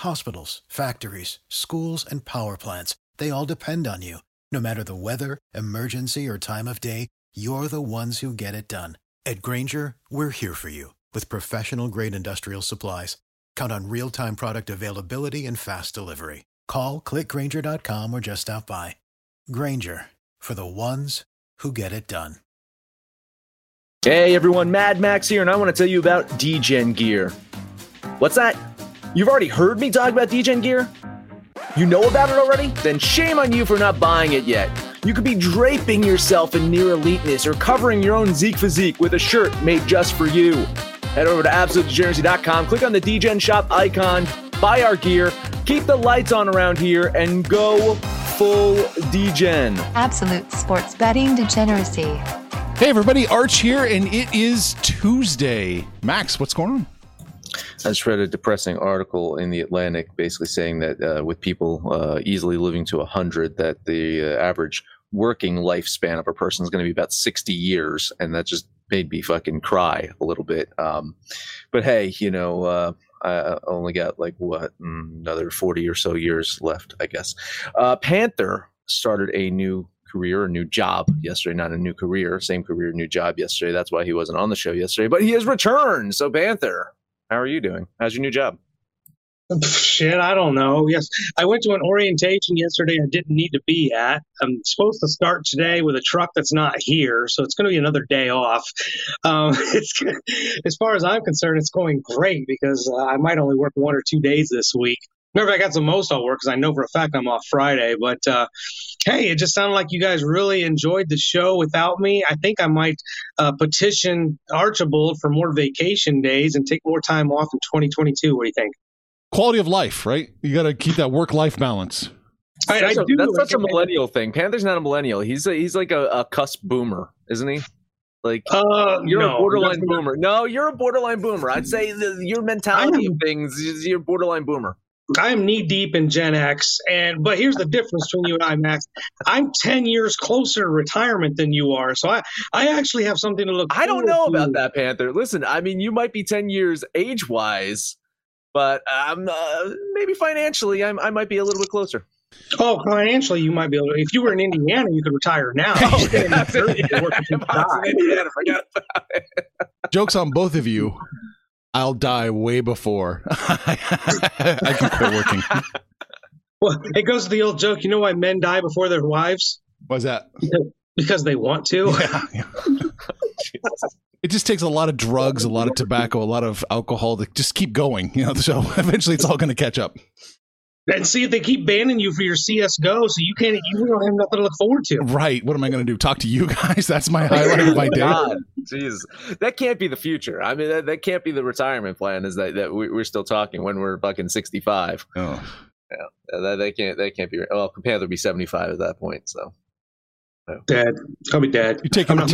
Hospitals, factories, schools, and power plants, they all depend on you. No matter the weather, emergency, or time of day, you're the ones who get it done. At Grainger, we're here for you with professional-grade industrial supplies. Count on real-time product availability and fast delivery. Call, clickgrainger.com or just stop by. Grainger, for the ones who get it done. Hey everyone, Mad Max here, and I want to tell you about DGen gear. What's that? You've already heard me talk about DGen gear? You know about it already? Then shame on you for not buying it yet. You could be draping yourself in near eliteness or covering your own Zeke physique with a shirt made just for you. Head over to AbsoluteDegeneracy.com, click on the DGen shop icon, buy our gear, keep the lights on around here, and go full DGen. Absolute sports betting degeneracy. Hey everybody, Arch here, and it is Tuesday. Max, what's going on? I just read a depressing article in The Atlantic basically saying that with people easily living to 100, that the average working lifespan of a person is going to be about 60 years. And that just made me fucking cry a little bit. But hey, you know, I only got like another 40 or so years left, I guess. Panther started a new career, a new job yesterday, not a new career, same career, new job yesterday. That's why he wasn't on the show yesterday, but he has returned. So Panther, how are you doing? How's your new job? Shit, I don't know. Yes, I went to an orientation yesterday I didn't need to be at. I'm supposed to start today with a truck that's not here, so it's going to be another day off. As far as I'm concerned, it's going great because I might only work 1 or 2 days this week. Remember, I got the most I'll work because I know for a fact I'm off Friday. But hey, it just sounded like you guys really enjoyed the show without me. I think I might petition Archibald for more vacation days and take more time off in 2022. What do you think? Quality of life, right? You got to keep that work-life balance. That's such a millennial thing. Panther's not a millennial. He's like a cusp boomer, isn't he? Like you're a borderline boomer. No, you're a borderline boomer. I'd say your mentality of things is you're a borderline boomer. I'm knee deep in Gen X, but here's the difference between you and I, Max. I'm 10 years closer to retirement than you are, so I actually have something to look forward to. I don't know about that, Panther. Listen, I mean, you might be 10 years age-wise, but I'm maybe financially, I might be a little bit closer. Oh, financially, you might be able to. If you were in Indiana, you could retire now. Joke's on both of you. I'll die way before I can quit working. Well, it goes to the old joke. You know why men die before their wives? Why's that? Because they want to. Yeah. It just takes a lot of drugs, a lot of tobacco, a lot of alcohol to just keep going. You know, so eventually it's all going to catch up. And see if they keep banning you for your CS:GO, so you don't have nothing to look forward to. Right? What am I going to do? Talk to you guys? That's my highlight of my day. God, jeez, that can't be the future. I mean, that can't be the retirement plan. Is that we're still talking when we're fucking 65? Oh, yeah, that can't be. Well, Panther would be 75 at that point, so. Dad, I'll be dad. You're taking days,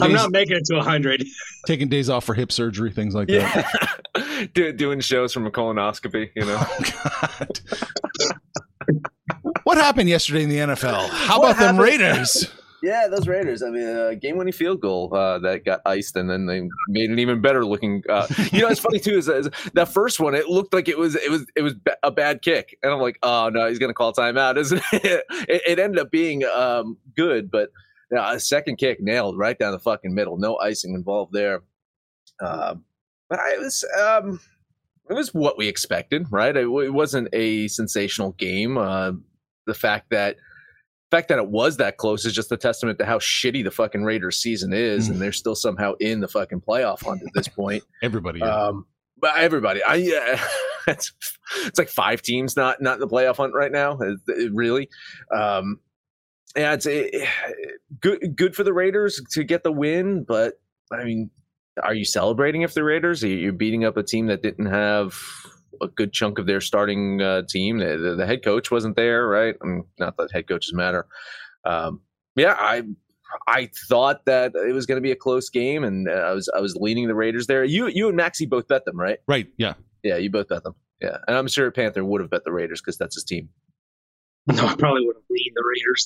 I'm not making it to 100. Taking days off for hip surgery, things like that. Doing shows from a colonoscopy, you know. Oh, God. What happened yesterday in the NFL? How about them Raiders? Yeah, those Raiders. I mean, game-winning field goal that got iced, and then they made an even better looking. You know, it's funny too. Is that first one? It looked like it was a bad kick, and I'm like, oh no, he's gonna call timeout, isn't it? It ended up being good, but a second kick nailed right down the fucking middle. No icing involved there. But it was what we expected, right? It wasn't a sensational game. The fact that it was that close is just a testament to how shitty the fucking Raiders season is, and they're still somehow in the fucking playoff hunt at this point. Everybody, yeah. It's like 5 teams not in the playoff hunt right now. Really, yeah. It's good for the Raiders to get the win, but I mean, are you celebrating if the Raiders? You're beating up a team that didn't have a good chunk of their starting team. The head coach wasn't there, right? I mean, not that head coaches matter. I thought that it was going to be a close game, and I was leaning the Raiders there. You and Maxie both bet them, right? Right. Yeah. Yeah. You both bet them. Yeah. And I'm sure Panther would have bet the Raiders because that's his team. No, I probably would have leaned the Raiders.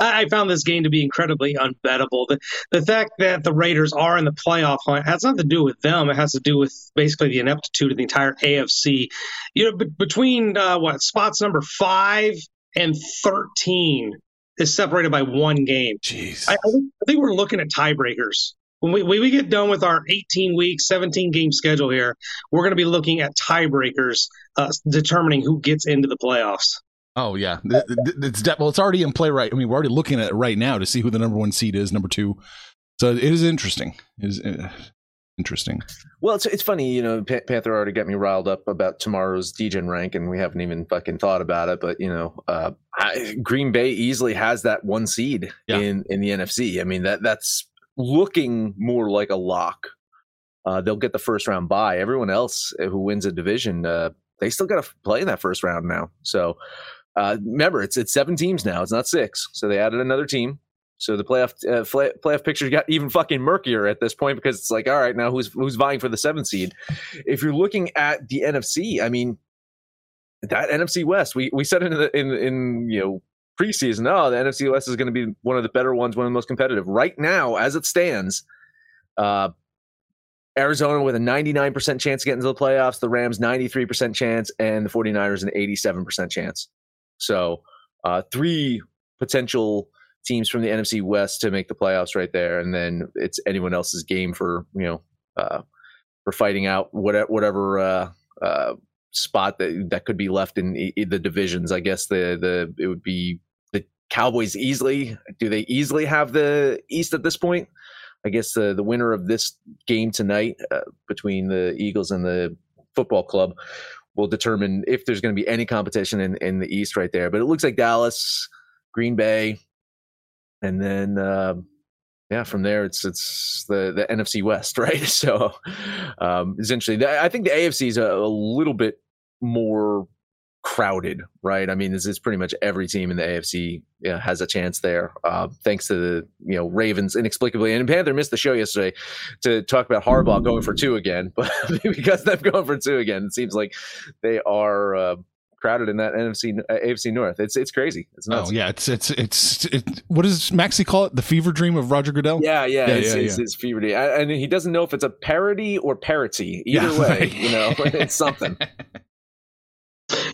I found this game to be incredibly unbettable. The fact that the Raiders are in the playoff hunt has nothing to do with them. It has to do with basically the ineptitude of the entire AFC. You know, between spots number 5 and 13 is separated by one game. Jeez, I think we're looking at tiebreakers. When we get done with our 18-week, 17-game schedule here, we're going to be looking at tiebreakers, determining who gets into the playoffs. Oh, yeah. It's already in play, right? I mean, we're already looking at it right now to see who the number one seed is, number two. So it is interesting. Interesting. Well, it's funny, you know, Panther already got me riled up about tomorrow's DGen rank, and we haven't even fucking thought about it. But, you know, Green Bay easily has that one seed in the NFC. I mean, that's looking more like a lock. They'll get the first round bye. Everyone else who wins a division, they still got to play in that first round now. So remember, it's 7 teams now. It's not 6. So they added another team. So the playoff picture got even fucking murkier at this point because it's like, all right, now who's vying for the 7th seed? If you're looking at the NFC, I mean, that NFC West, we said in you know, preseason, the NFC West is going to be one of the better ones, one of the most competitive. Right now, as it stands, Arizona with a 99% chance of getting to the playoffs, the Rams 93% chance, and the 49ers an 87% chance. So 3 potential teams from the NFC West to make the playoffs right there, and then it's anyone else's game for, you know, for fighting out whatever spot that could be left in the divisions. I guess it would be the Cowboys easily. Do they easily have the East at this point? I guess the winner of this game tonight between the Eagles and the football club will determine if there's going to be any competition in the East right there. But it looks like Dallas, Green Bay, and then, from there, it's the NFC West, right? So it's interesting. I think the AFC is a little bit more crowded, right? I mean, it's pretty much every team in the AFC has a chance there, thanks to the, you know, Ravens inexplicably. And Panther missed the show yesterday to talk about Harbaugh going for 2 again. But because they're going for 2 again, it seems like they are crowded in that AFC North. It's crazy. It's nuts. Oh yeah, it's what does Maxie call it? The fever dream of Roger Goodell. Yeah, his fever dream, and he doesn't know if it's a parody or parity. Either way, right. You know, it's something.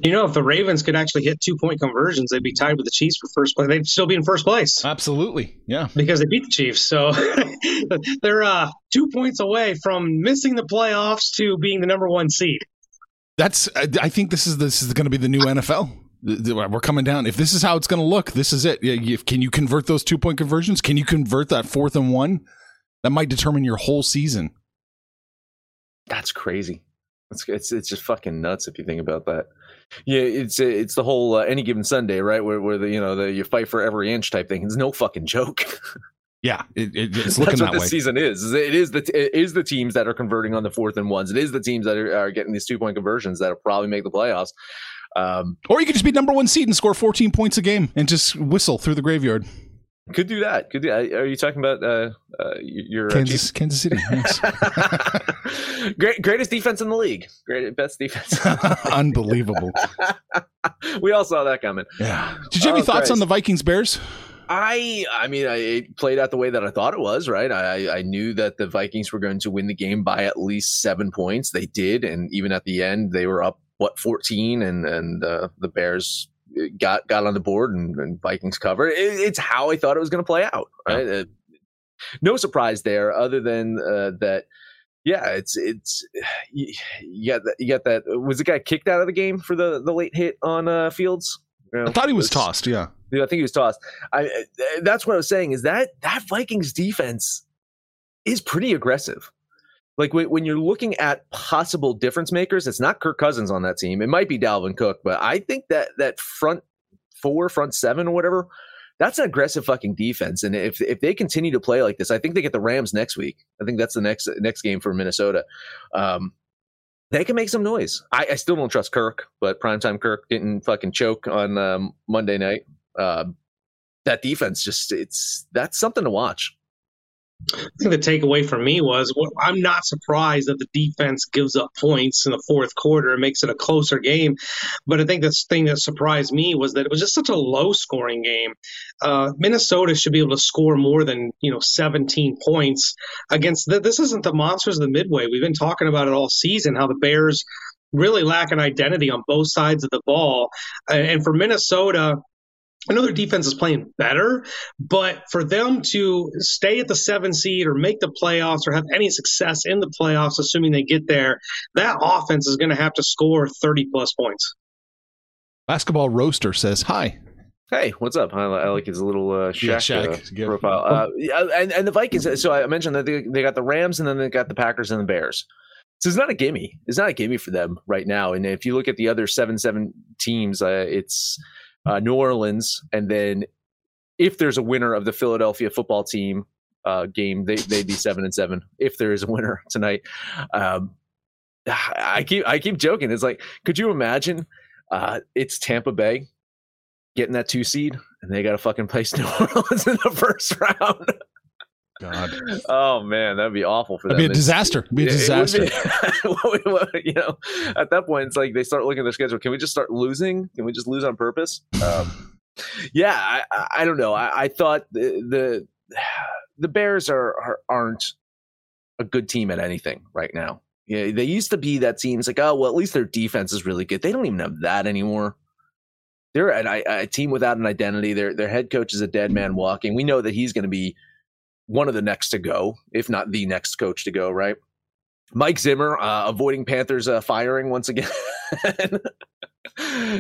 You know, if the Ravens could actually hit 2-point conversions, they'd be tied with the Chiefs for first place. They'd still be in first place. Absolutely, yeah, because they beat the Chiefs. So they're 2 points away from missing the playoffs to being the number one seed. That's. I think this is going to be the new NFL. We're coming down. If this is how it's going to look, this is it. Can you convert those 2-point conversions? Can you convert that 4th and 1? That might determine your whole season. That's crazy. It's just fucking nuts if you think about that. Yeah, it's the whole any given Sunday, right? Where the, you know, you fight for every inch type thing. It's no fucking joke. Yeah, it's looking that way. That's what this season is. It is the teams that are converting on the 4th and 1s. It is the teams that are getting these 2-point conversions that'll probably make the playoffs. Or you could just be number one seed and score 14 points a game and just whistle through the graveyard. Could do that. Are you talking about your Kansas City? Greatest defense in the league. Best defense. Unbelievable. We all saw that coming. Yeah. Did you have any thoughts on the Vikings Bears? It played out the way that I thought it was, right? I knew that the Vikings were going to win the game by at least 7 points. They did, and even at the end, they were up 14, and the Bears got on the board and Vikings covered. It's how I thought it was going to play out, right? Yeah. No surprise there, other than that. Yeah, you got that. Was the guy kicked out of the game for the late hit on Fields? You know, I thought he was tossed. Yeah. I think he was tossed. That's what I was saying, is that Vikings defense is pretty aggressive. Like when you're looking at possible difference makers, it's not Kirk Cousins on that team. It might be Dalvin Cook, but I think that front 4, front 7 or whatever that's an aggressive fucking defense. And if they continue to play like this, I think they get the Rams next week. I think that's the next game for Minnesota. They can make some noise. I still don't trust Kirk, but primetime Kirk didn't fucking choke on Monday night. That defense that's something to watch. I think the takeaway for me was I'm not surprised that the defense gives up points in the fourth quarter and makes it a closer game. But I think the thing that surprised me was that it was just such a low-scoring game. Minnesota should be able to score more than 17 points against – this isn't the monsters of the Midway. We've been talking about it all season, how the Bears really lack an identity on both sides of the ball. And for Minnesota – I know their defense is playing better, but for them to stay at the 7 seed or make the playoffs or have any success in the playoffs, assuming they get there, that offense is going to have to score 30-plus points. Basketball Roaster says, hi. Hey, what's up? I like his little Shaq profile. And the Vikings, so I mentioned that they got the Rams and then they got the Packers and the Bears. So it's not a gimme. It's not a gimme for them right now. And if you look at the other 7-7 teams, it's – New Orleans, and then if there's a winner of the Philadelphia football team game, they'd be 7-7. If there is a winner tonight, I keep joking. It's like, could you imagine? It's Tampa Bay getting that 2 seed, and they got to fucking place New Orleans in the first round. God. Oh man, that'd be awful for them. It'd be a disaster. At that point, it's like they start looking at their schedule. Can we just start losing? Can we just lose on purpose? I don't know. I thought the Bears aren't a good team at anything right now. Yeah, they used to be that team. It's like, oh well, at least their defense is really good. They don't even have that anymore. They're a team without an identity. Their head coach is a dead man walking. We know that he's going to be one of the next to go, if not the next coach to go, right? Mike Zimmer avoiding Panthers firing once again.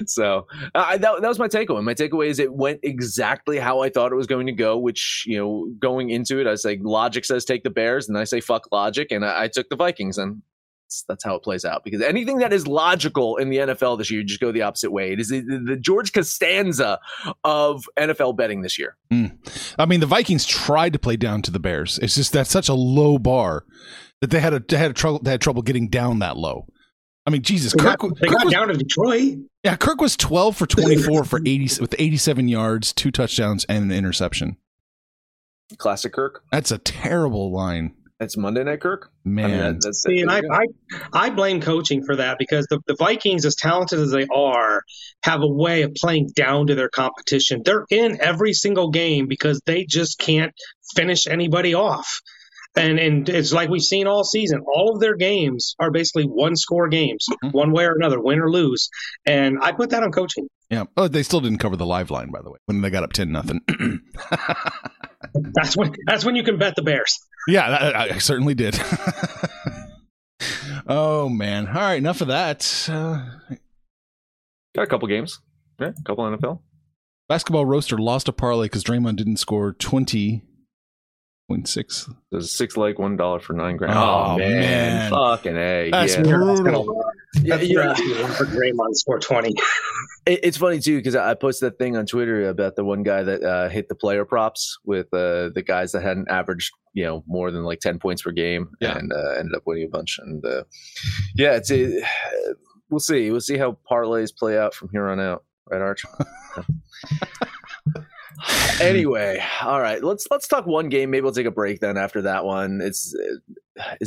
So that was my takeaway. My takeaway is it went exactly how I thought it was going to go, which, going into it, I was like, logic says take the Bears, and I say fuck logic, and I took the Vikings, and that's how it plays out. Because anything that is logical in the NFL this year, you just go the opposite way. It is the George Costanza of NFL betting this year. I mean, the Vikings tried to play down to the Bears. It's just that's such a low bar that they had trouble getting down that low. I mean, Jesus, Kirk got down to Detroit. Yeah, Kirk was 12 for 24 with 87 yards, 2 touchdowns, and an interception. Classic Kirk. That's a terrible line. That's Monday Night Kirk, man. I blame coaching for that, because the Vikings, as talented as they are, have a way of playing down to their competition. They're in every single game because they just can't finish anybody off, and it's like we've seen all season. All of their games are basically one-score games, one way or another, win or lose. And I put that on coaching. Yeah. Oh, they still didn't cover the live line, by the way, when they got up 10-0. That's when you can bet the Bears. Yeah, I certainly did. Oh, man. All right, enough of that. Got a couple games. Yeah, a couple NFL. Basketball Roaster lost a parlay because Draymond didn't score 20.6. There's a 6-leg, $1 for 9 grand. Oh, man. Fucking A. That's brutal. For Draymond score 20. It's funny, too, because I posted that thing on Twitter about the one guy that hit the player props with the guys that hadn't averaged more than like 10 points per game, and ended up winning a bunch. And we'll see. We'll see how parlays play out from here on out. Right, Arch? Anyway, all right. Let's talk one game. Maybe we'll take a break then after that one. Is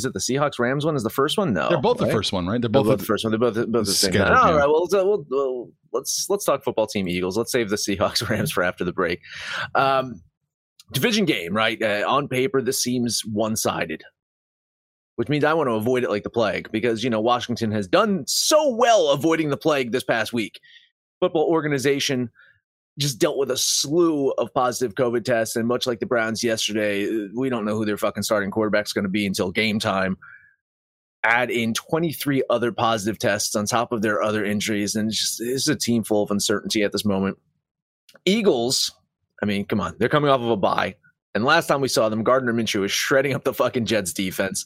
it the Seahawks Rams one? Is the first one? No, they're both right? The first one, right? They're both the first one. They're both the same. Scheduled, all right. Well, let's talk football team Eagles. Let's save the Seahawks Rams for after the break. Division game, right? On paper, this seems one-sided, which means I want to avoid it like the plague because Washington has done so well avoiding the plague this past week. Football organization just dealt with a slew of positive COVID tests. And much like the Browns yesterday, we don't know who their fucking starting quarterback's going to be until game time. Add in 23 other positive tests on top of their other injuries. And it's a team full of uncertainty at this moment. Eagles, I mean, come on. They're coming off of a bye. And last time we saw them, Gardner Minshew was shredding up the fucking Jets defense.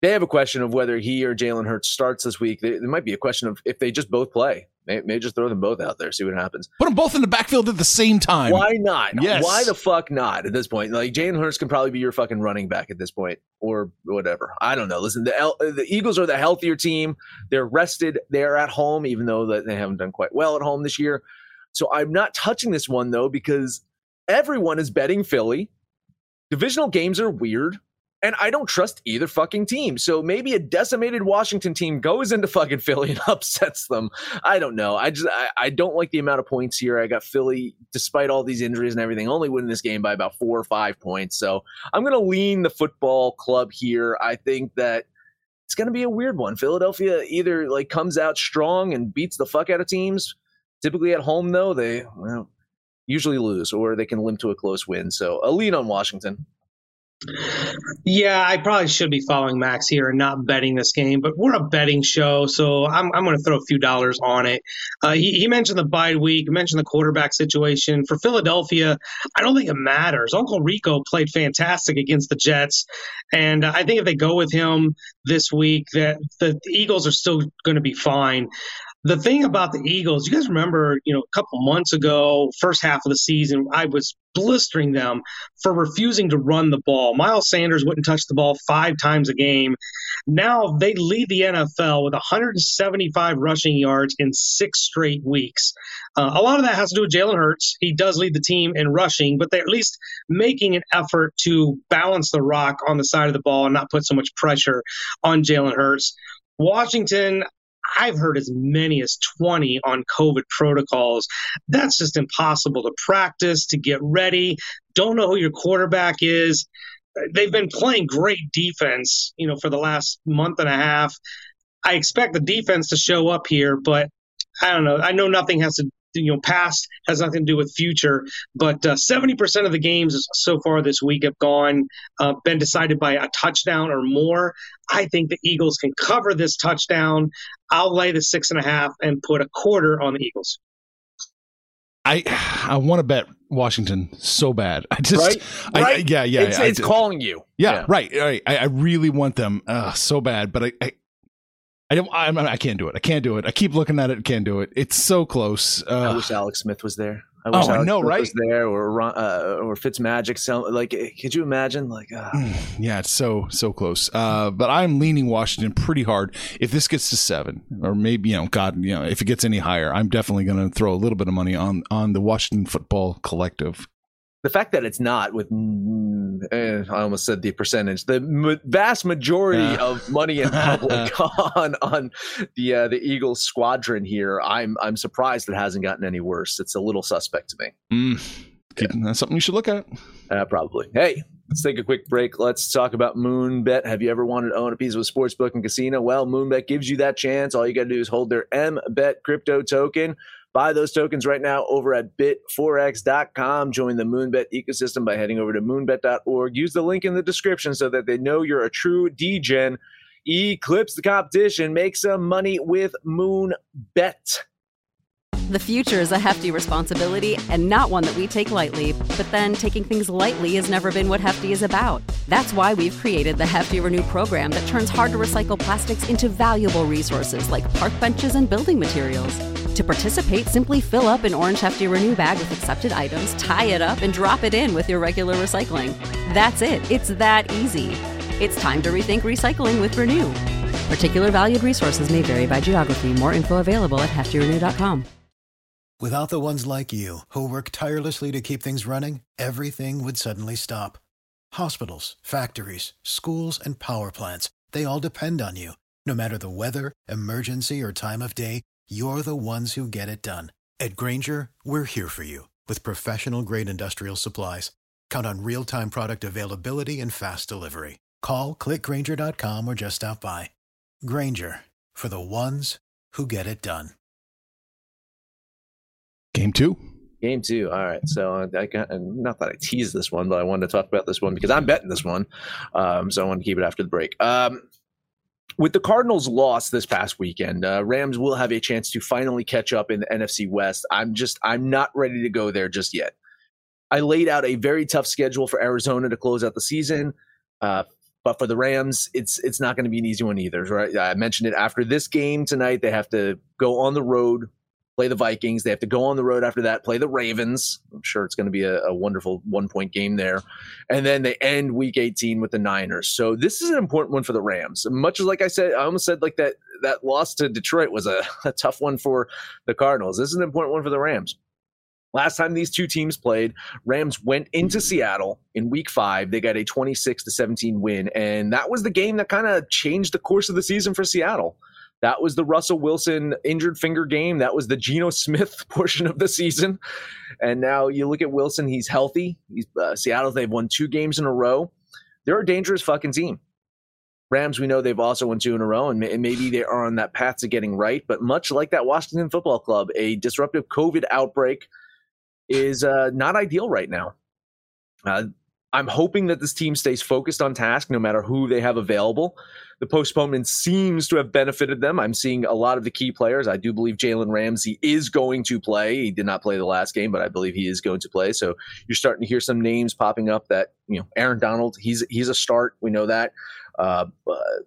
They have a question of whether he or Jalen Hurts starts this week. There might be a question of if they just both play. Maybe just throw them both out there, see what happens. Put them both in the backfield at the same time. Why not? Yes. Why the fuck not at this point? Like, Jalen Hurts can probably be your fucking running back at this point or whatever. I don't know. Listen, the Eagles are the healthier team. They're rested. They're at home, even though they haven't done quite well at home this year. So I'm not touching this one, though, because everyone is betting Philly. Divisional games are weird. And I don't trust either fucking team. So maybe a decimated Washington team goes into fucking Philly and upsets them. I don't know. I don't like the amount of points here. I got Philly, despite all these injuries and everything, only winning this game by about 4 or 5 points. So I'm going to lean the football club here. I think that it's going to be a weird one. Philadelphia either like comes out strong and beats the fuck out of teams. Typically at home, though, they usually lose, or they can limp to a close win. So a lean on Washington. Yeah, I probably should be following Max here and not betting this game, but we're a betting show, so I'm going to throw a few dollars on it. He mentioned the bye week, mentioned the quarterback situation. For Philadelphia, I don't think it matters. Uncle Rico played fantastic against the Jets, and I think if they go with him this week, that the Eagles are still going to be fine. The thing about the Eagles, you guys remember, a couple months ago, first half of the season, I was blistering them for refusing to run the ball. Miles Sanders wouldn't touch the ball 5 times a game. Now they lead the NFL with 175 rushing yards in 6 straight weeks. A lot of that has to do with Jalen Hurts. He does lead the team in rushing, but they're at least making an effort to balance the rock on the side of the ball and not put so much pressure on Jalen Hurts. Washington, I've heard as many as 20 on COVID protocols. That's just impossible to practice, to get ready. Don't know who your quarterback is. They've been playing great defense, for the last month and a half. I expect the defense to show up here, but I don't know. I know nothing has to, past has nothing to do with future, but 70% of the games so far this week have been decided by a touchdown or more. I think the Eagles can cover this touchdown. I'll lay the 6.5 and put $0.25 on the Eagles. I want to bet Washington so bad. I just, right? It's calling you. Yeah. Right. I really want them so bad, but I can't do it. I can't do it. I keep looking at it. I can't do it. It's so close. I wish Alex Smith was there. I wish Alex Smith was there, or Fitzmagic. Could you imagine? Yeah, it's so close. But I'm leaning Washington pretty hard. If this gets to 7, or maybe if it gets any higher, I'm definitely going to throw a little bit of money on the Washington Football Collective. The fact that it's not with, I almost said the percentage, the vast majority of money in public on the Eagles squadron here, I'm surprised it hasn't gotten any worse. It's a little suspect to me. That's something you should look at. Probably. Hey, let's take a quick break. Let's talk about Moonbet. Have you ever wanted to own a piece of a sportsbook and casino? Well, Moonbet gives you that chance. All you got to do is hold their MBET crypto token. Buy those tokens right now over at BitForex.com. Join the Moonbet ecosystem by heading over to Moonbet.org. Use the link in the description so that they know you're a true DGen. Eclipse the competition. Make some money with Moonbet. The future is a hefty responsibility and not one that we take lightly. But then taking things lightly has never been what Hefty is about. That's why we've created the Hefty Renew program that turns hard to recycle plastics into valuable resources like park benches and building materials. To participate, simply fill up an orange Hefty Renew bag with accepted items, tie it up, and drop it in with your regular recycling. That's it. It's that easy. It's time to rethink recycling with Renew. Particular valued resources may vary by geography. More info available at heftyrenew.com. Without the ones like you, who work tirelessly to keep things running, everything would suddenly stop. Hospitals, factories, schools, and power plants, they all depend on you. No matter the weather, emergency, or time of day, you're the ones who get it done. At Grainger, we're here for you with professional-grade industrial supplies. Count on real-time product availability and fast delivery. Call, clickgrainger.com, or just stop by. Grainger, for the ones who get it done. Game 2. All right. So I got, not that I teased this one, but I wanted to talk about this one because I'm betting this one. So I want to keep it after the break. With the Cardinals' loss this past weekend, Rams will have a chance to finally catch up in the NFC West. I'm not ready to go there just yet. I laid out a very tough schedule for Arizona to close out the season, but for the Rams, it's not going to be an easy one either. Right? I mentioned it after this game tonight. They have to go on the road play the Vikings. They have to go on the road after that, play the Ravens. I'm sure it's going to be a wonderful one-point game there. And then they end week 18 with the Niners. So this is an important one for the Rams. Much as, like I said, I almost said like that loss to Detroit was a tough one for the Cardinals. This is an important one for the Rams. Last time these two teams played, Rams went into Seattle in week 5. They got a 26-17 win, and that was the game that kind of changed the course of the season for Seattle. That was the Russell Wilson injured finger game. That was the Geno Smith portion of the season. And now you look at Wilson, he's healthy. Seattle, they've won 2 games in a row. They're a dangerous fucking team. Rams, we know they've also won 2 in a row, and maybe they are on that path to getting right. But much like that Washington Football Club, a disruptive COVID outbreak is not ideal right now. I'm hoping that this team stays focused on task no matter who they have available. The postponement seems to have benefited them. I'm seeing a lot of the key players. I do believe Jalen Ramsey is going to play. He did not play the last game, but I believe he is going to play. So you're starting to hear some names popping up that, you know, Aaron Donald, he's a start. We know that.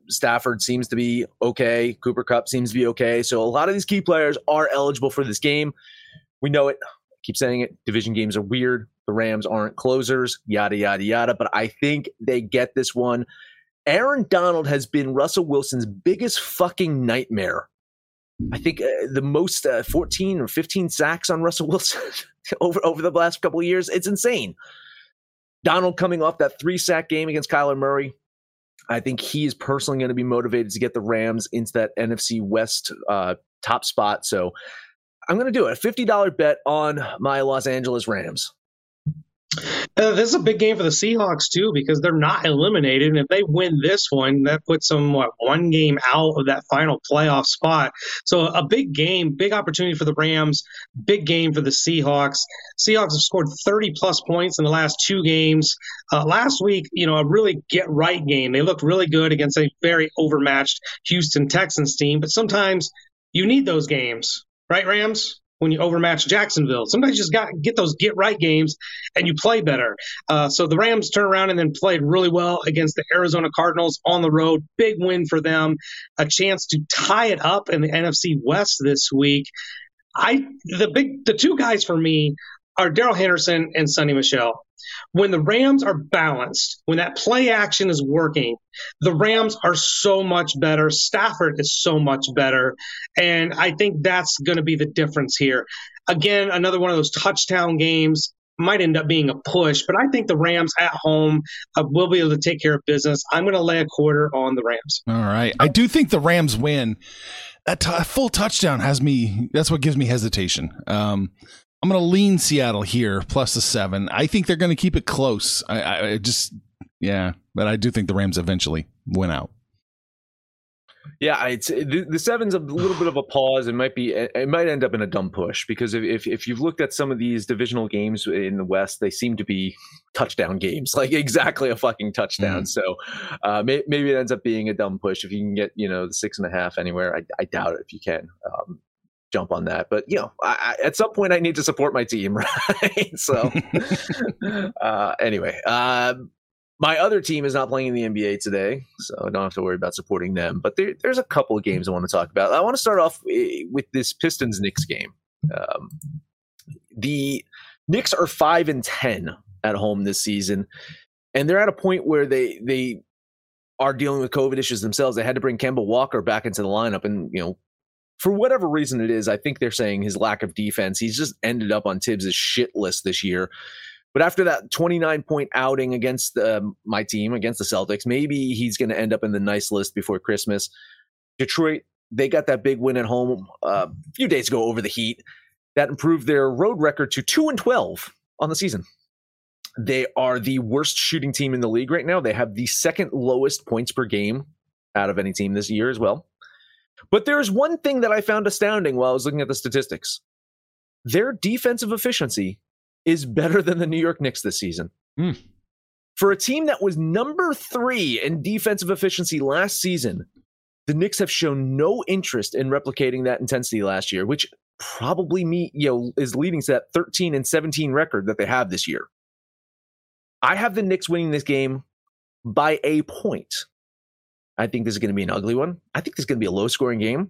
Stafford seems to be okay. Cooper Kupp seems to be okay. So a lot of these key players are eligible for this game. We know it. Keep saying it. Division games are weird. The Rams aren't closers, yada, yada, yada. But I think they get this one. Aaron Donald has been Russell Wilson's biggest fucking nightmare. I think the most 14 or 15 sacks on Russell Wilson over the last couple of years. It's insane. Donald coming off that 3-sack game against Kyler Murray. I think he is personally going to be motivated to get the Rams into that NFC West top spot. So I'm going to do a $50 bet on my Los Angeles Rams. This is a big game for the Seahawks, too, because they're not eliminated. And if they win this one, that puts them, one game out of that final playoff spot. So a big game, big opportunity for the Rams, big game for the Seahawks. Seahawks have scored 30-plus points in the last 2 games. Last week, a really get-right game. They looked really good against a very overmatched Houston Texans team. But sometimes you need those games. Right, Rams? When you overmatch Jacksonville. Sometimes you just got to get those get-right games and you play better. So the Rams turn around and then played really well against the Arizona Cardinals on the road. Big win for them. A chance to tie it up in the NFC West this week. The 2 guys for me are Darrell Henderson and Sonny Michel. When the Rams are balanced, when that play action is working, the Rams are so much better. Stafford is so much better. And I think that's going to be the difference here. Again, another one of those touchdown games might end up being a push, but I think the Rams at home will be able to take care of business. I'm going to lay a quarter on the Rams. All right. I do think the Rams win. A full touchdown that's what gives me hesitation. I'm going to lean Seattle here, plus the 7. I think they're going to keep it close. But I do think the Rams eventually win out. Yeah, it's the 7's a little bit of a pause. It might end up in a dumb push because if you've looked at some of these divisional games in the West, they seem to be touchdown games, like exactly a fucking touchdown. Mm. So maybe it ends up being a dumb push if you can get the 6.5 anywhere. I doubt it if you can. Jump on that, but at some point I need to support my team, right? So anyway my other team is not playing in the NBA today, so I don't have to worry about supporting them, but there's a couple of games I want to talk about. I want to start off with this Pistons-Knicks game. The Knicks are 5-10 at home this season, and they're at a point where they are dealing with COVID issues themselves. They had to bring Kemba Walker back into the lineup, and for whatever reason it is, I think they're saying his lack of defense. He's just ended up on Tibbs' shit list this year. But after that 29-point outing against my team, against the Celtics, maybe he's going to end up in the nice list before Christmas. Detroit, they got that big win at home a few days ago over the Heat. That improved their road record to 2-12 on the season. They are the worst shooting team in the league right now. They have the second lowest points per game out of any team this year as well. But there's one thing that I found astounding while I was looking at the statistics. Their defensive efficiency is better than the New York Knicks this season. Mm. For a team that was number 3 in defensive efficiency last season, the Knicks have shown no interest in replicating that intensity last year, which probably is leading to that 13-17 record that they have this year. I have the Knicks winning this game by a point. I think this is going to be an ugly one. I think this is going to be a low-scoring game.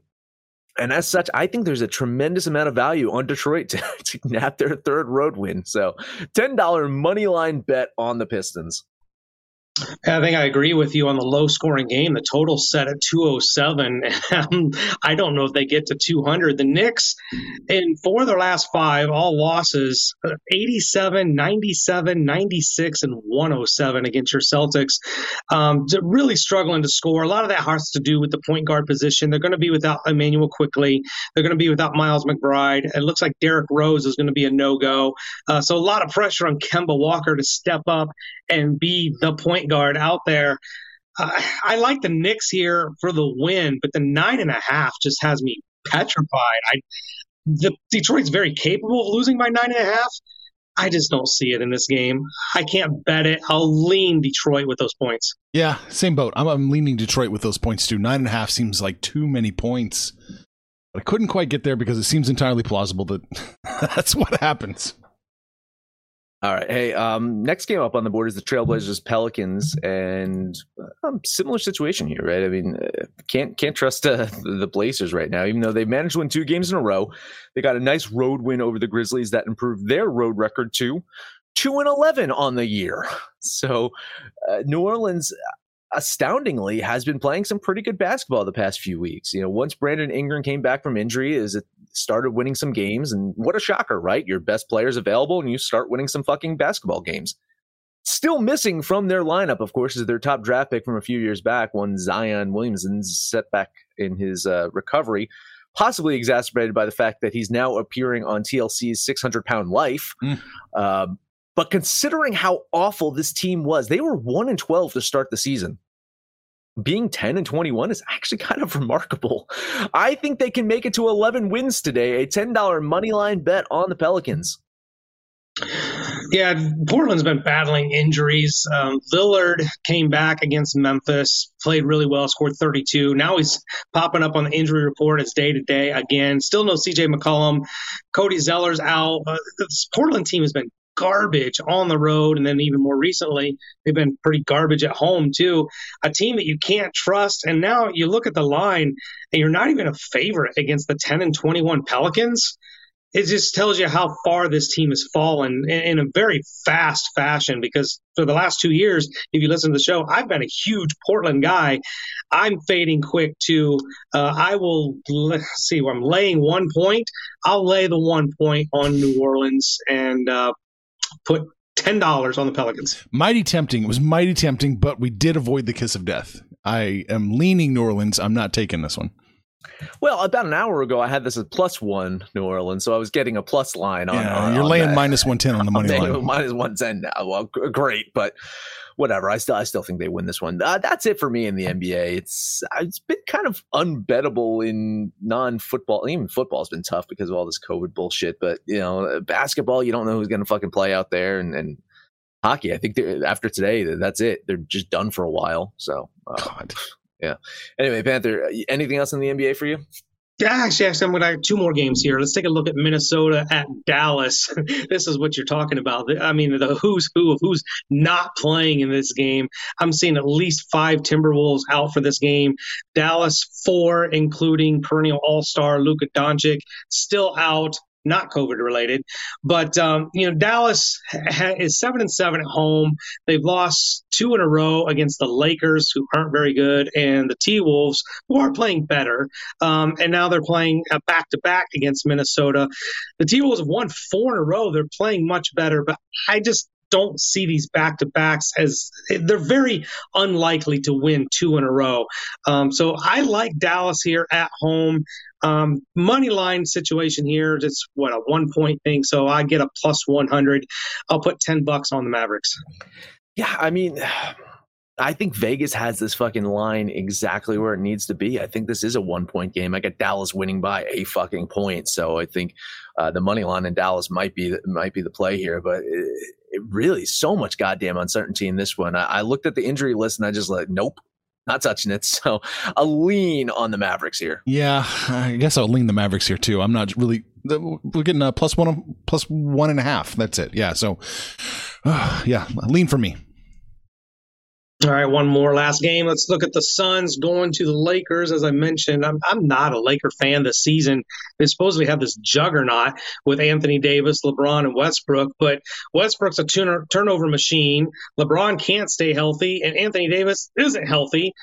And as such, I think there's a tremendous amount of value on Detroit to nab their third road win. So $10 money line bet on the Pistons. I think I agree with you on the low scoring game. The total set at 207. I don't know if they get to 200. The Knicks, in four of their last five, all losses, 87, 97, 96, and 107 against your Celtics. Really struggling to score. A lot of that has to do with the point guard position. They're going to be without Immanuel Quickley. They're going to be without Miles McBride. It looks like Derrick Rose is going to be a no-go. So a lot of pressure on Kemba Walker to step up and be the point guard out there. I like the Knicks here for the win, but the 9.5 just has me petrified. Detroit's very capable of losing by 9.5. I just don't see it in this game. I can't bet it. I'll lean Detroit with those points. Yeah, same boat. I'm leaning Detroit with those points too. 9.5 seems like too many points. But I couldn't quite get there because it seems entirely plausible that that's what happens. All right. Hey, next game up on the board is the Trailblazers Pelicans, and similar situation here, right? I mean, can't trust the Blazers right now, even though they've managed to win two games in a row. They got a nice road win over the Grizzlies that improved their road record to 2-11 on the year. So New Orleans astoundingly has been playing some pretty good basketball the past few weeks. You know, once Brandon Ingram came back from injury, started winning some games, and what a shocker, right? Your best players available and you start winning some fucking basketball games. Still missing from their lineup, of course, is their top draft pick from a few years back, one Zion Williamson's setback in his recovery, possibly exacerbated by the fact that he's now appearing on TLC's 600-pound life. But considering how awful this team was, they were 1-12 to start the season. Being 10-21 is actually kind of remarkable. I think they can make it to 11 wins today. A $10 money line bet on the Pelicans. Yeah, Portland's been battling injuries. Lillard came back against Memphis, played really well, scored 32. Now he's popping up on the injury report. It's day-to-day again. Still no CJ McCollum. Cody Zeller's out. This Portland team has been garbage on the road, and then even more recently they've been pretty garbage at home too. A team that you can't trust, and now you look at the line and you're not even a favorite against the 10-21 Pelicans. It just tells you how far this team has fallen in a very fast fashion, because for the last 2 years, if you listen to the show, I've been a huge Portland guy. I'm fading Quick too. I'm laying 1 point. I'll lay the 1 point on New Orleans and put $10 on the Pelicans. Mighty tempting. It was mighty tempting, but we did avoid the kiss of death. I am leaning New Orleans. I'm not taking this one. Well, about an hour ago, I had this at +1 New Orleans, so I was getting a plus line on. Yeah, you're on laying that. -110 on the money line. -110 now. Well, great, but whatever. I still think they win this one. That's it for me in the NBA. It's been kind of unbettable in non-football. Even football's been tough because of all this COVID bullshit. But you know, basketball, you don't know who's going to fucking play out there, and hockey. I think after today, that's it. They're just done for a while. So. God. Yeah. Anyway, Panther, anything else in the NBA for you? Actually, I'm going to have two more games here. Let's take a look at Minnesota at Dallas. This is what you're talking about. I mean, the who's who of who's not playing in this game. I'm seeing at least 5 Timberwolves out for this game. Dallas 4, including perennial all-star Luka Doncic, still out. Not COVID related, but Dallas is 7-7 at home. They've lost 2 in a row against the Lakers, who aren't very good, and the T-Wolves, who are playing better. And now they're playing a back-to-back against Minnesota. The T-Wolves have won 4 in a row. They're playing much better, but I just don't see these back-to-backs as they're very unlikely to win 2 in a row. So I like Dallas here at home. Money line situation here, just a 1 point thing. So I get a +100. I'll put $10 on the Mavericks. Yeah. I mean, I think Vegas has this fucking line exactly where it needs to be. I think this is a 1 point game. I got Dallas winning by a fucking point. So I think the money line in Dallas might be the play here, but it really so much goddamn uncertainty in this one. I looked at the injury list and I just like, nope. Not touching it. So a lean on the Mavericks here. Yeah, I guess I'll lean the Mavericks here too. I'm not really. We're getting a +1.5. That's it. Yeah. So, lean for me. All right, one more last game. Let's look at the Suns going to the Lakers. As I mentioned, I'm not a Laker fan this season. They supposedly have this juggernaut with Anthony Davis, LeBron, and Westbrook, but Westbrook's a turnover machine. LeBron can't stay healthy, and Anthony Davis isn't healthy.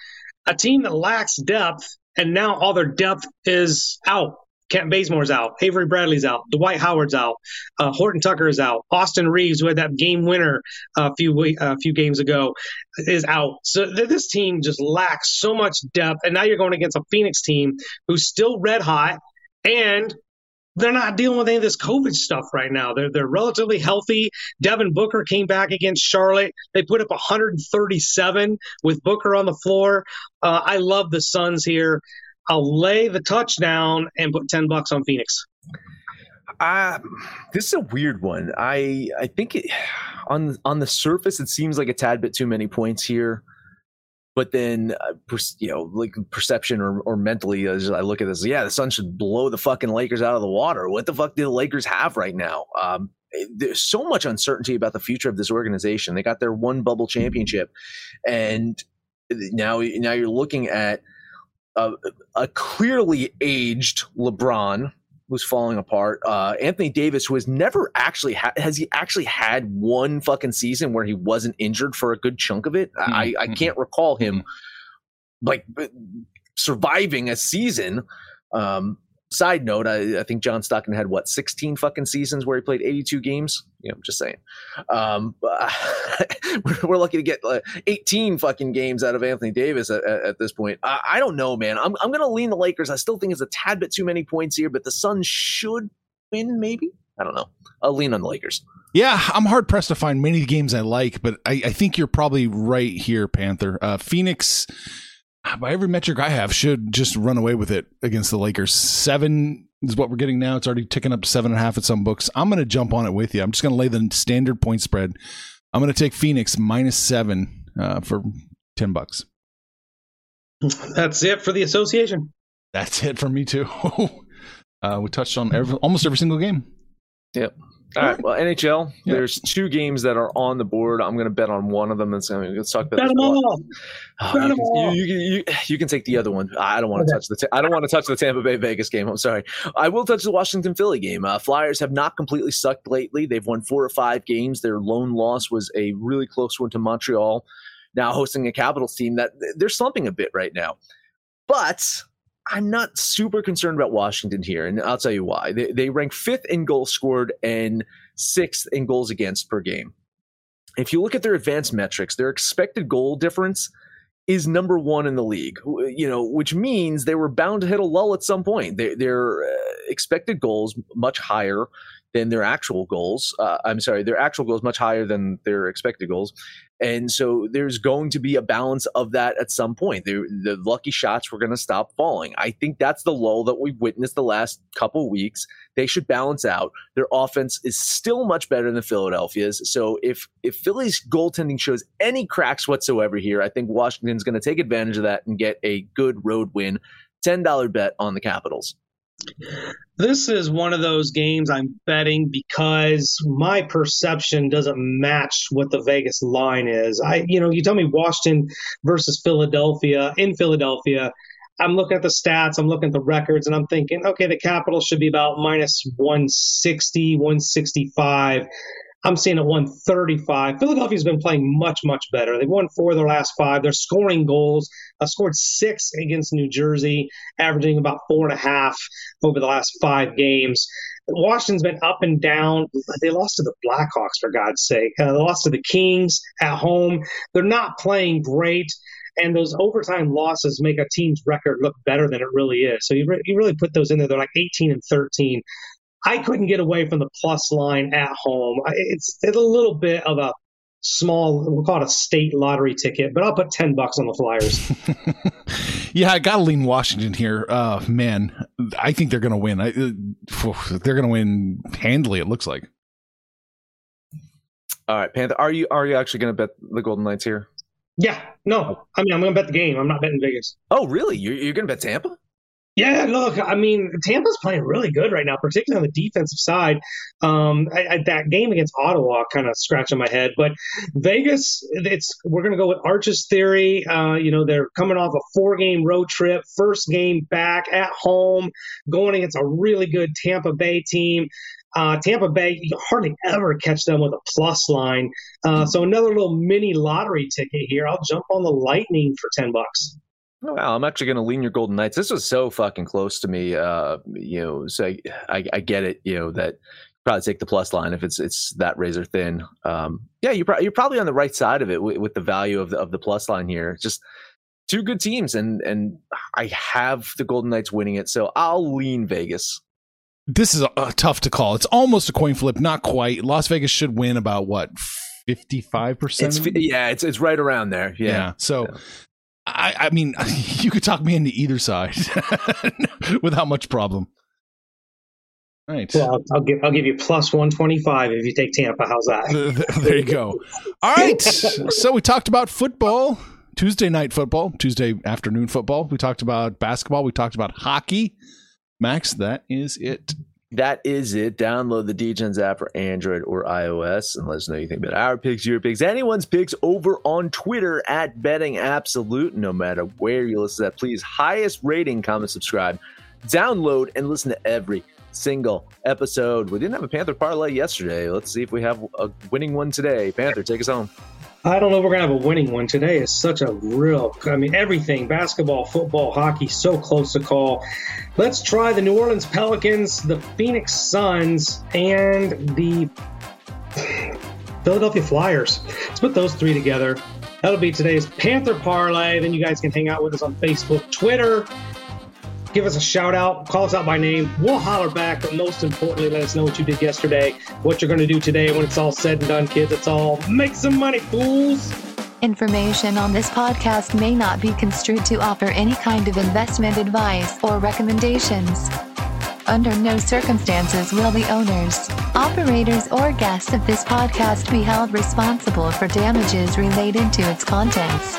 A team that lacks depth, and now all their depth is out. Kent Bazemore's out. Avery Bradley's out. Dwight Howard's out. Horton Tucker is out. Austin Reeves, who had that game winner a few games ago, is out. So this team just lacks so much depth. And now you're going against a Phoenix team who's still red hot, and they're not dealing with any of this COVID stuff right now. They're relatively healthy. Devin Booker came back against Charlotte. They put up 137 with Booker on the floor. I love the Suns here. I'll lay the touchdown and put $10 on Phoenix. This is a weird one. I think on the surface it seems like a tad bit too many points here, but then perception or mentally I look at this. Yeah, the Suns should blow the fucking Lakers out of the water. What the fuck do the Lakers have right now? There's so much uncertainty about the future of this organization. They got their one bubble championship, and now you're looking at a clearly aged LeBron who's falling apart. Anthony Davis, who has never actually had one fucking season where he wasn't injured for a good chunk of it. Mm-hmm. I can't recall him like surviving a season. Side note, I think John Stockton had 16 fucking seasons where he played 82 games. Yeah, I'm just saying. We're lucky to get 18 fucking games out of Anthony Davis at this point. I don't know, man. I'm going to lean the Lakers. I still think it's a tad bit too many points here, but the Suns should win, maybe? I don't know. I'll lean on the Lakers. Yeah, I'm hard-pressed to find many games I like, but I think you're probably right here, Panther. Phoenix, by every metric I have, should just run away with it against the Lakers. 7 is what we're getting now. It's already ticking up 7.5 at some books. I'm going to jump on it with you. I'm just going to lay the standard point spread. I'm going to take Phoenix -7 for $10. That's it for the association. That's it for me too. We touched on almost every single game. Yep. All right. Well, NHL, There's 2 games that are on the board. I'm going to bet on one of them. Let's talk about this. You can take the other one. I don't want to touch I don't want to touch the Tampa Bay Vegas game. I'm sorry. I will touch the Washington Philly game. Flyers have not completely sucked lately. They've won 4 of 5 games. Their lone loss was a really close one to Montreal. Now hosting a Capitals team that they're slumping a bit right now, but I'm not super concerned about Washington here, and I'll tell you why. They rank 5th in goals scored and 6th in goals against per game. If you look at their advanced metrics, their expected goal difference is number 1 in the league, which means they were bound to hit a lull at some point. Their expected goals much higher than their actual goals. Their actual goals much higher than their expected goals. And so there's going to be a balance of that at some point. The lucky shots were going to stop falling. I think that's the lull that we've witnessed the last couple weeks. They should balance out. Their offense is still much better than Philadelphia's. So if Philly's goaltending shows any cracks whatsoever here, I think Washington's going to take advantage of that and get a good road win. $10 bet on the Capitals. This is one of those games I'm betting because my perception doesn't match what the Vegas line is. You tell me Washington versus Philadelphia in Philadelphia. I'm looking at the stats, I'm looking at the records, and I'm thinking, okay, the Capitals should be about -160, 165. I'm seeing at 135. Philadelphia's been playing much, much better. They've won 4 of their last 5. They're scoring goals. I scored 6 against New Jersey, averaging about 4.5 over the last 5 games. Washington's been up and down. They lost to the Blackhawks, for God's sake. They lost to the Kings at home. They're not playing great. And those overtime losses make a team's record look better than it really is. So you really put those in there. They're like 18-13. I couldn't get away from the plus line at home. It's a little bit of a small, we'll call it a state lottery ticket, but I'll put $10 on the Flyers. Yeah, I got to lean Washington here. Man, I think they're going to win. They're going to win handily, it looks like. All right, Panther, are you actually going to bet the Golden Knights here? Yeah, no. I mean, I'm going to bet the game. I'm not betting Vegas. Oh, really? You're going to bet Tampa? Yeah, look, I mean, Tampa's playing really good right now, particularly on the defensive side. That game against Ottawa kind of scratching my head, but Vegas, we're going to go with Arch's theory. They're coming off a 4-game road trip, first game back at home, going against a really good Tampa Bay team. Tampa Bay, you hardly ever catch them with a plus line. So another little mini lottery ticket here. I'll jump on the Lightning for $10. Wow, I'm actually going to lean your Golden Knights. This was so fucking close to me, So I get it, that you probably take the plus line if it's that razor thin. You're probably on the right side of it with the value of the plus line here. Just two good teams, and I have the Golden Knights winning it, so I'll lean Vegas. This is a tough to call. It's almost a coin flip, not quite. Las Vegas should win about what 55%. Yeah, it's right around there. Yeah. So. Yeah. I mean, you could talk me into either side without much problem. All right. Well, I'll give you plus 125 if you take Tampa. How's that? There you go. All right. So we talked about football, Tuesday night football, Tuesday afternoon football. We talked about basketball. We talked about hockey. Max, that is it. That is it. Download the DGen's app for Android or iOS and let us know what you think about our picks, your picks, anyone's picks over on Twitter at Betting Absolute. No matter where you listen to that, please, highest rating, comment, subscribe, download, and listen to every single episode. We didn't have a Panther parlay yesterday. Let's see if we have a winning one today. Panther, take us home. I don't know if we're going to have a winning one today. It's such a real, everything, basketball, football, hockey, so close to call. Let's try the New Orleans Pelicans, the Phoenix Suns, and the Philadelphia Flyers. Let's put those three together. That'll be today's Panther Parlay. Then you guys can hang out with us on Facebook, Twitter. Give us a shout out, call us out by name. We'll holler back, but most importantly, let us know what you did yesterday, what you're going to do today when it's all said and done, kids. It's all make some money, fools. Information on this podcast may not be construed to offer any kind of investment advice or recommendations. Under no circumstances will the owners, operators, or guests of this podcast be held responsible for damages related to its contents.